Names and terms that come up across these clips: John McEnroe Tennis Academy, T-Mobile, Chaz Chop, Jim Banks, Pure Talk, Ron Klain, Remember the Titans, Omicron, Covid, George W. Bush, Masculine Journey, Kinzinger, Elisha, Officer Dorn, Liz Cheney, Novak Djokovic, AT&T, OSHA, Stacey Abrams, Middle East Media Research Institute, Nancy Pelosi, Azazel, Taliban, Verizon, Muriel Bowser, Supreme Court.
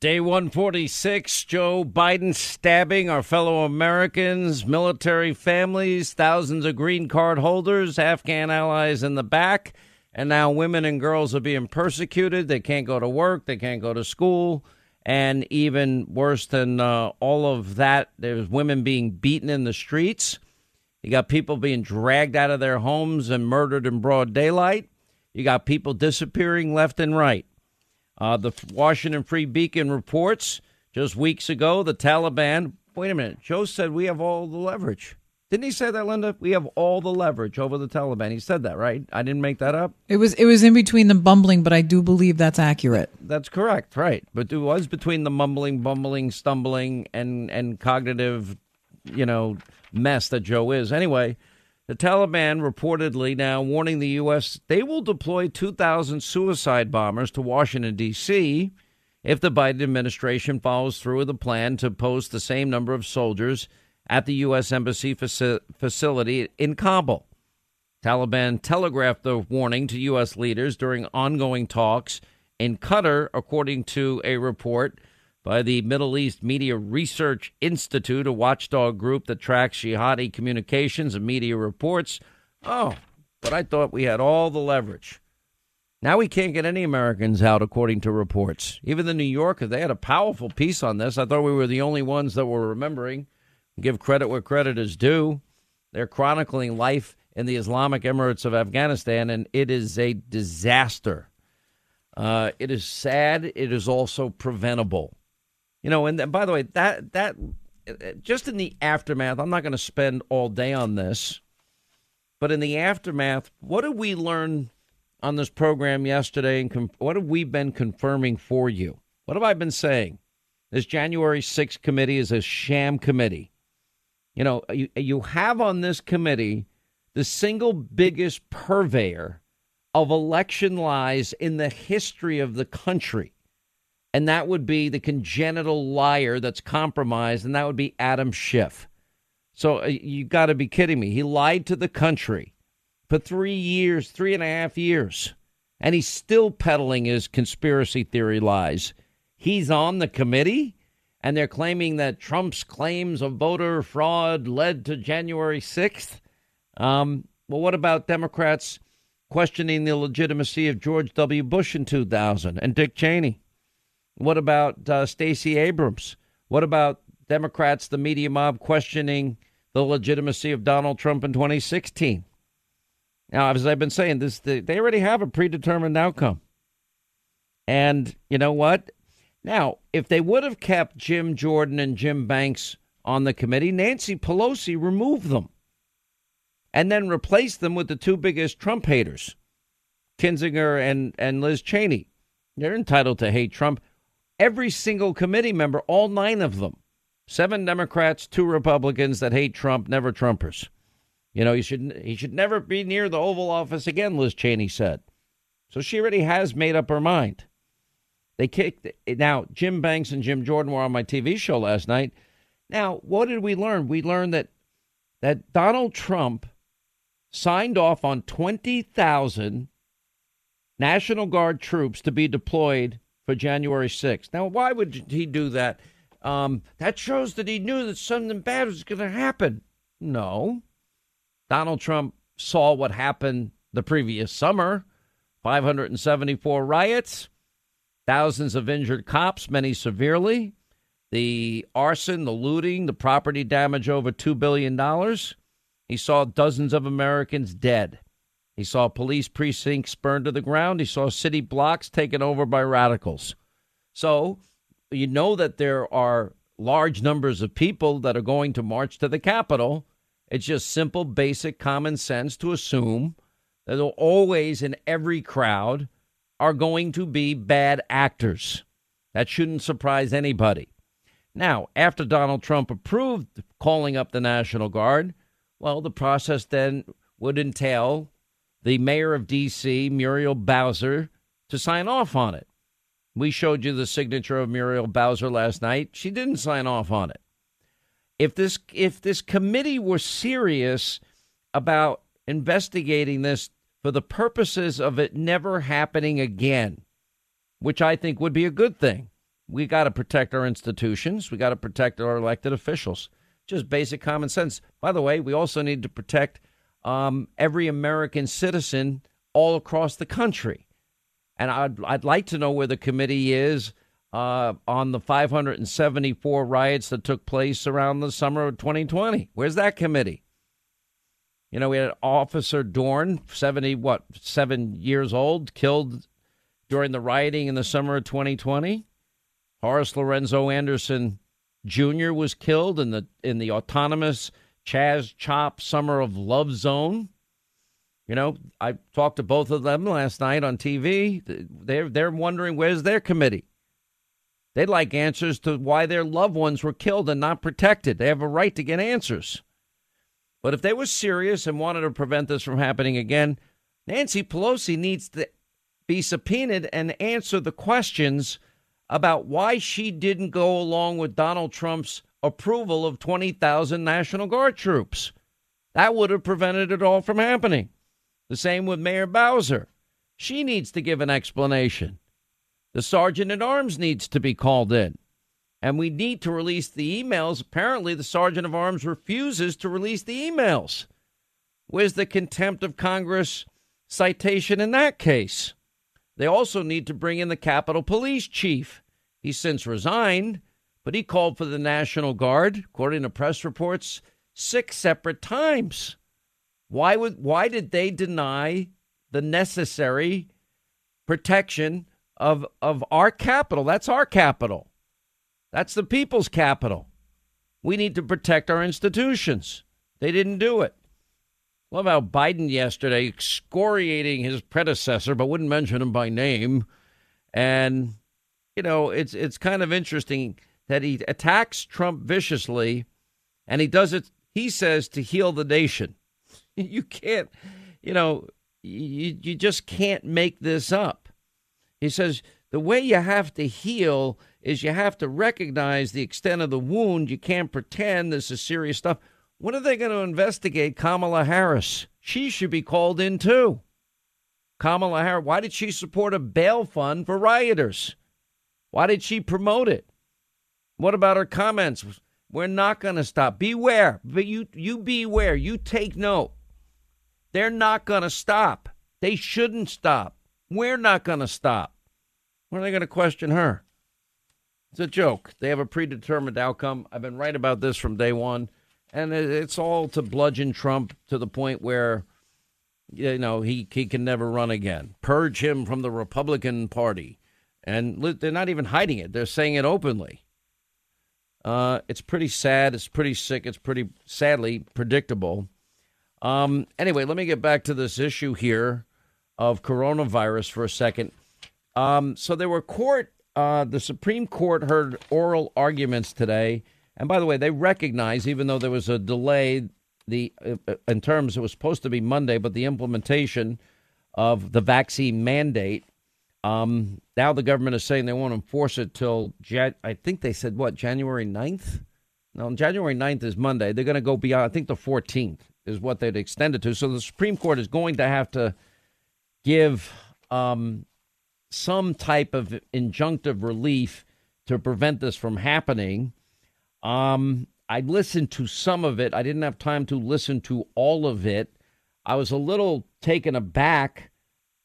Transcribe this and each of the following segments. Day 146, Joe Biden stabbing our fellow Americans, military families, thousands of green card holders, Afghan allies in the back. And now women and girls are being persecuted. They can't go to work. They can't go to school. And even worse than all of that, there's women being beaten in the streets. You got people being dragged out of their homes and murdered in broad daylight. You got people disappearing left and right. The Washington Free Beacon reports just weeks ago, the Taliban. Wait a minute. Joe said we have all the leverage. Didn't he say that, Linda? We have all the leverage over the Taliban. He said that, right? I didn't make that up. It was in between the bumbling, but I do believe that's accurate. That's correct. Right. But it was between the mumbling, bumbling, stumbling and cognitive, mess that Joe is. Anyway, the Taliban reportedly now warning the U.S. they will deploy 2,000 suicide bombers to Washington, D.C. if the Biden administration follows through with a plan to post the same number of soldiers at the U.S. Embassy facility in Kabul. Taliban telegraphed the warning to U.S. leaders during ongoing talks in Qatar, according to a report by the Middle East Media Research Institute, a watchdog group that tracks jihadi communications and media reports. Oh, but I thought we had all the leverage. Now we can't get any Americans out, according to reports. Even the New Yorker, they had a powerful piece on this. I thought we were the only ones that were remembering. Give credit where credit is due. They're chronicling life in the Islamic Emirates of Afghanistan, and it is a disaster. It is sad. It is also preventable. And by the way, that just in the aftermath, I'm not going to spend all day on this, but in the aftermath, what did we learn on this program yesterday, and what have we been confirming for you? What have I been saying? This January 6th committee is a sham committee. You have on this committee the single biggest purveyor of election lies in the history of the country. And that would be the congenital liar that's compromised, and that would be Adam Schiff. So you got to be kidding me. He lied to the country for 3 years, 3.5 years, and he's still peddling his conspiracy theory lies. He's on the committee, and they're claiming that Trump's claims of voter fraud led to January 6th. Well, what about Democrats questioning the legitimacy of George W. Bush in 2000 and Dick Cheney? What about Stacey Abrams? What about Democrats, the media mob, questioning the legitimacy of Donald Trump in 2016? Now, as I've been saying, they already have a predetermined outcome. And you know what? Now, if they would have kept Jim Jordan and Jim Banks on the committee, Nancy Pelosi removed them and then replaced them with the two biggest Trump haters, Kinzinger and Liz Cheney. They're entitled to hate Trump. Every single committee member, all 9 of them, 7 Democrats, 2 Republicans that hate Trump, never Trumpers. He should never be near the Oval Office again, Liz Cheney said. So she already has made up her mind. They kicked it. Now, Jim Banks and Jim Jordan were on my TV show last night. Now, what did we learn? We learned that Donald Trump signed off on 20,000 National Guard troops to be deployed for January 6th. Now, why would he do that? That shows that he knew that something bad was going to happen. No. Donald Trump saw what happened the previous summer, 574 riots. Thousands of injured cops, many severely. The arson, the looting, the property damage over $2 billion. He saw dozens of Americans dead. He saw police precincts burned to the ground. He saw city blocks taken over by radicals. So you know that there are large numbers of people that are going to march to the Capitol. It's just simple, basic common sense to assume that there'll always in every crowd are going to be bad actors. That shouldn't surprise anybody. Now, after Donald Trump approved calling up the National Guard, well, the process then would entail the mayor of D.C., Muriel Bowser, to sign off on it. We showed you the signature of Muriel Bowser last night. She didn't sign off on it. If this committee were serious about investigating this for the purposes of it never happening again, which I think would be a good thing. We got to protect our institutions. We got to protect our elected officials. Just basic common sense. By the way, we also need to protect every American citizen all across the country. And I'd like to know where the committee is on the 574 riots that took place around the summer of 2020. Where's that committee? You know, we had Officer Dorn, 7 years old, killed during the rioting in the summer of 2020. Horace Lorenzo Anderson Jr. was killed in the autonomous Chaz Chop Summer of Love Zone. You know, I talked to both of them last night on TV. They're wondering, where's their committee? They'd like answers to why their loved ones were killed and not protected. They have a right to get answers. But if they were serious and wanted to prevent this from happening again, Nancy Pelosi needs to be subpoenaed and answer the questions about why she didn't go along with Donald Trump's approval of 20,000 National Guard troops. That would have prevented it all from happening. The same with Mayor Bowser. She needs to give an explanation. The sergeant at arms needs to be called in. And we need to release the emails. Apparently, the sergeant at arms refuses to release the emails. Where's the contempt of Congress citation in that case? They also need to bring in the Capitol Police Chief. He's since resigned, but he called for the National Guard, according to press reports, 6 separate times. Why did they deny the necessary protection of our capital? That's our capital. That's the people's capital. We need to protect our institutions. They didn't do it. Love how Biden yesterday excoriating his predecessor, but wouldn't mention him by name. And, you know, it's kind of interesting that he attacks Trump viciously, and he does it, he says, to heal the nation. You can't, you know, you just can't make this up. He says the way you have to heal is you have to recognize the extent of the wound. You can't pretend this is serious stuff. When are they going to investigate Kamala Harris? She should be called in, too. Kamala Harris, why did she support a bail fund for rioters? Why did she promote it? What about her comments? We're not going to stop. Beware. But you beware. You take note. They're not going to stop. They shouldn't stop. We're not going to stop. When are they going to question her? It's a joke. They have a predetermined outcome. I've been right about this from day one. And it's all to bludgeon Trump to the point where, you know, he can never run again. Purge him from the Republican Party. And they're not even hiding it. They're saying it openly. It's pretty sad. It's pretty sick. It's pretty, sadly, predictable. Anyway, let me get back to this issue here of coronavirus for a second. So there were court... the Supreme Court heard oral arguments today. And by the way, they recognize, even though there was a delay in terms, it was supposed to be Monday, but the implementation of the vaccine mandate, now the government is saying they won't enforce it till, I think they said, what, January 9th? No, January 9th is Monday. They're going to go beyond, I think the 14th is what they'd extend it to. So the Supreme Court is going to have to give... some type of injunctive relief to prevent this from happening. I listened to some of it. I didn't have time to listen to all of it. I was a little taken aback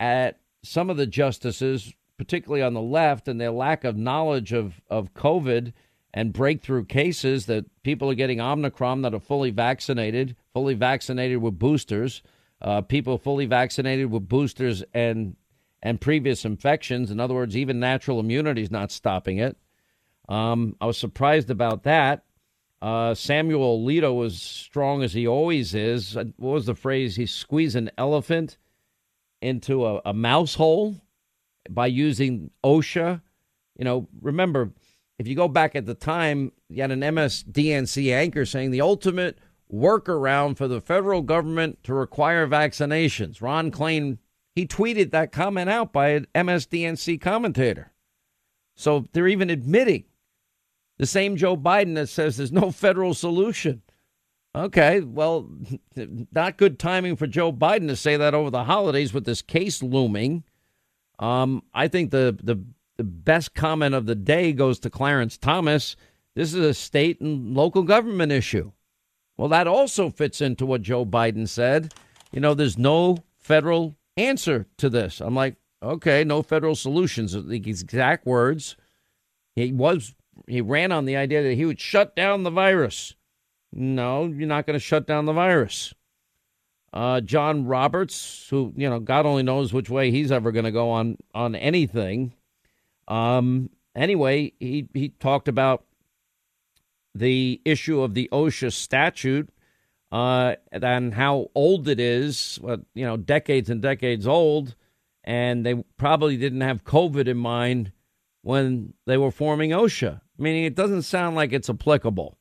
at some of the justices, particularly on the left, and their lack of knowledge of COVID and breakthrough cases, that people are getting Omicron that are fully vaccinated with boosters, people fully vaccinated with boosters and previous infections. In other words, even natural immunity is not stopping it. I was surprised about that. Samuel Alito was strong as he always is. What was the phrase? He squeezed an elephant into a mouse hole by using OSHA. You know, remember, if you go back at the time, you had an MSDNC anchor saying the ultimate workaround for the federal government to require vaccinations. Ron Klain, he tweeted that comment out by an MSDNC commentator. So they're even admitting the same Joe Biden that says there's no federal solution. Okay, well, not good timing for Joe Biden to say that over the holidays with this case looming. I think the The best comment of the day goes to Clarence Thomas. This is a state and local government issue. Well, that also fits into what Joe Biden said. You know, there's no federal answer to this. I'm like, okay, no federal solutions. The exact words. He ran on the idea that he would shut down the virus. No, you're not going to shut down the virus. John Roberts, who, you know, God only knows which way he's ever going to go on anything. Anyway, he talked about the issue of the OSHA statute and how old it is, you know, decades and decades old. And they probably didn't have COVID in mind when they were forming OSHA, meaning it doesn't sound like it's applicable.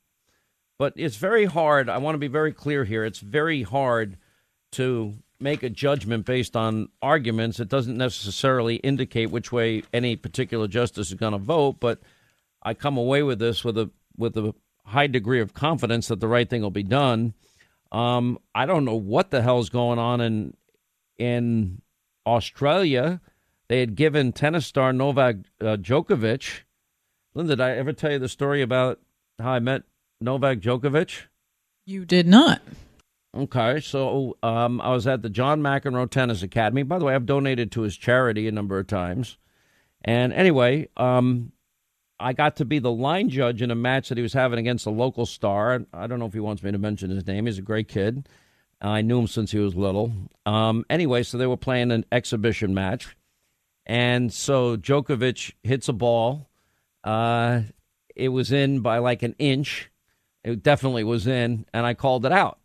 But it's very hard. I want to be very clear here. It's very hard to make a judgment based on arguments. It doesn't necessarily indicate which way any particular justice is going to vote. But I come away with this with a high degree of confidence that the right thing will be done. I don't know what the hell's going on in Australia. They had given tennis star Novak Djokovic. Linda, did I ever tell you the story about how I met Novak Djokovic? You did not. Okay, so I was at the John McEnroe Tennis Academy. By the way, I've donated to his charity a number of times. And anyway, I got to be the line judge in a match that he was having against a local star. I don't know if he wants me to mention his name. He's a great kid. I knew him since he was little. Anyway, so they were playing an exhibition match. And so Djokovic hits a ball. It was in by like an inch. It definitely was in, and I called it out.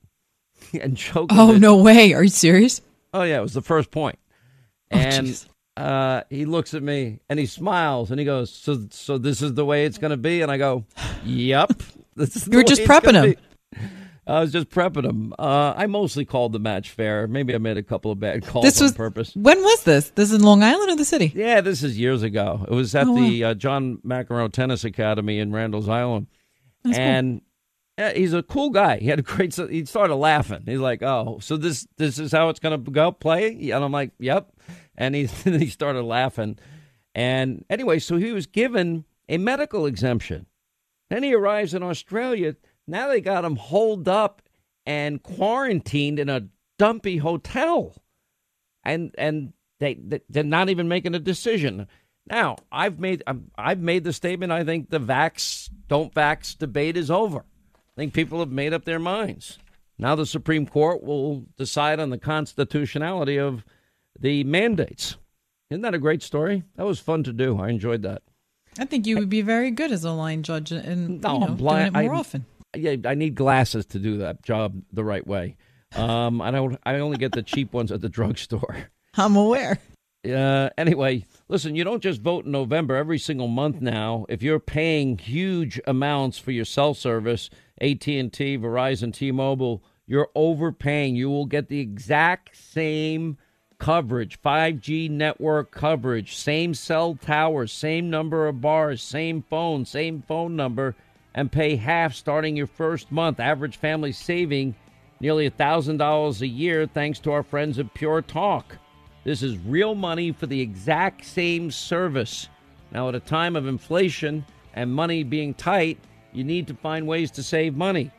And Djokovic, oh, no way. Are you serious? Oh, yeah. It was the first point. And he looks at me, and he smiles, and he goes, so this is the way it's going to be? And I go, yep. You were just prepping him. I was just prepping him. I mostly called the match fair. Maybe I made a couple of bad calls on purpose. When was this? This is in Long Island or the city? Yeah, this is years ago. It was at the John McEnroe Tennis Academy in Randall's Island. That's and cool. Yeah, he's a cool guy. He had a great. He started laughing. He's like, "Oh, so this is how it's gonna go play?" And I'm like, "Yep." And he started laughing. And anyway, so he was given a medical exemption. Then he arrives in Australia. Now they got him holed up and quarantined in a dumpy hotel, and they're not even making a decision. Now I've made the statement. I think the vax don't vax debate is over. I think people have made up their minds. Now the Supreme Court will decide on the constitutionality of the mandates. Isn't that a great story? That was fun to do. I enjoyed that. I think you would be very good as a line judge and doing it more often. Yeah, I need glasses to do that job the right way. I only get the cheap ones at the drugstore. I'm aware. Anyway, listen, you don't just vote in November every single month now. If you're paying huge amounts for your cell service, AT&T, Verizon, T-Mobile, you're overpaying. You will get the exact same coverage, 5G network coverage, same cell towers, same number of bars, same phone number, and pay half starting your first month. Average family saving nearly $1,000 a year thanks to our friends at Pure Talk. This is real money for the exact same service. Now, at a time of inflation and money being tight, you need to find ways to save money.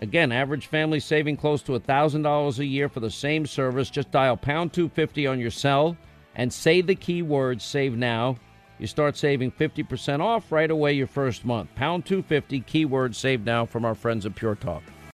Again, average family saving close to $1,000 a year for the same service. Just dial pound 250 on your cell and say the keyword save now. You start saving 50% off right away your first month. Pound 250, keyword save now from our friends at Pure Talk.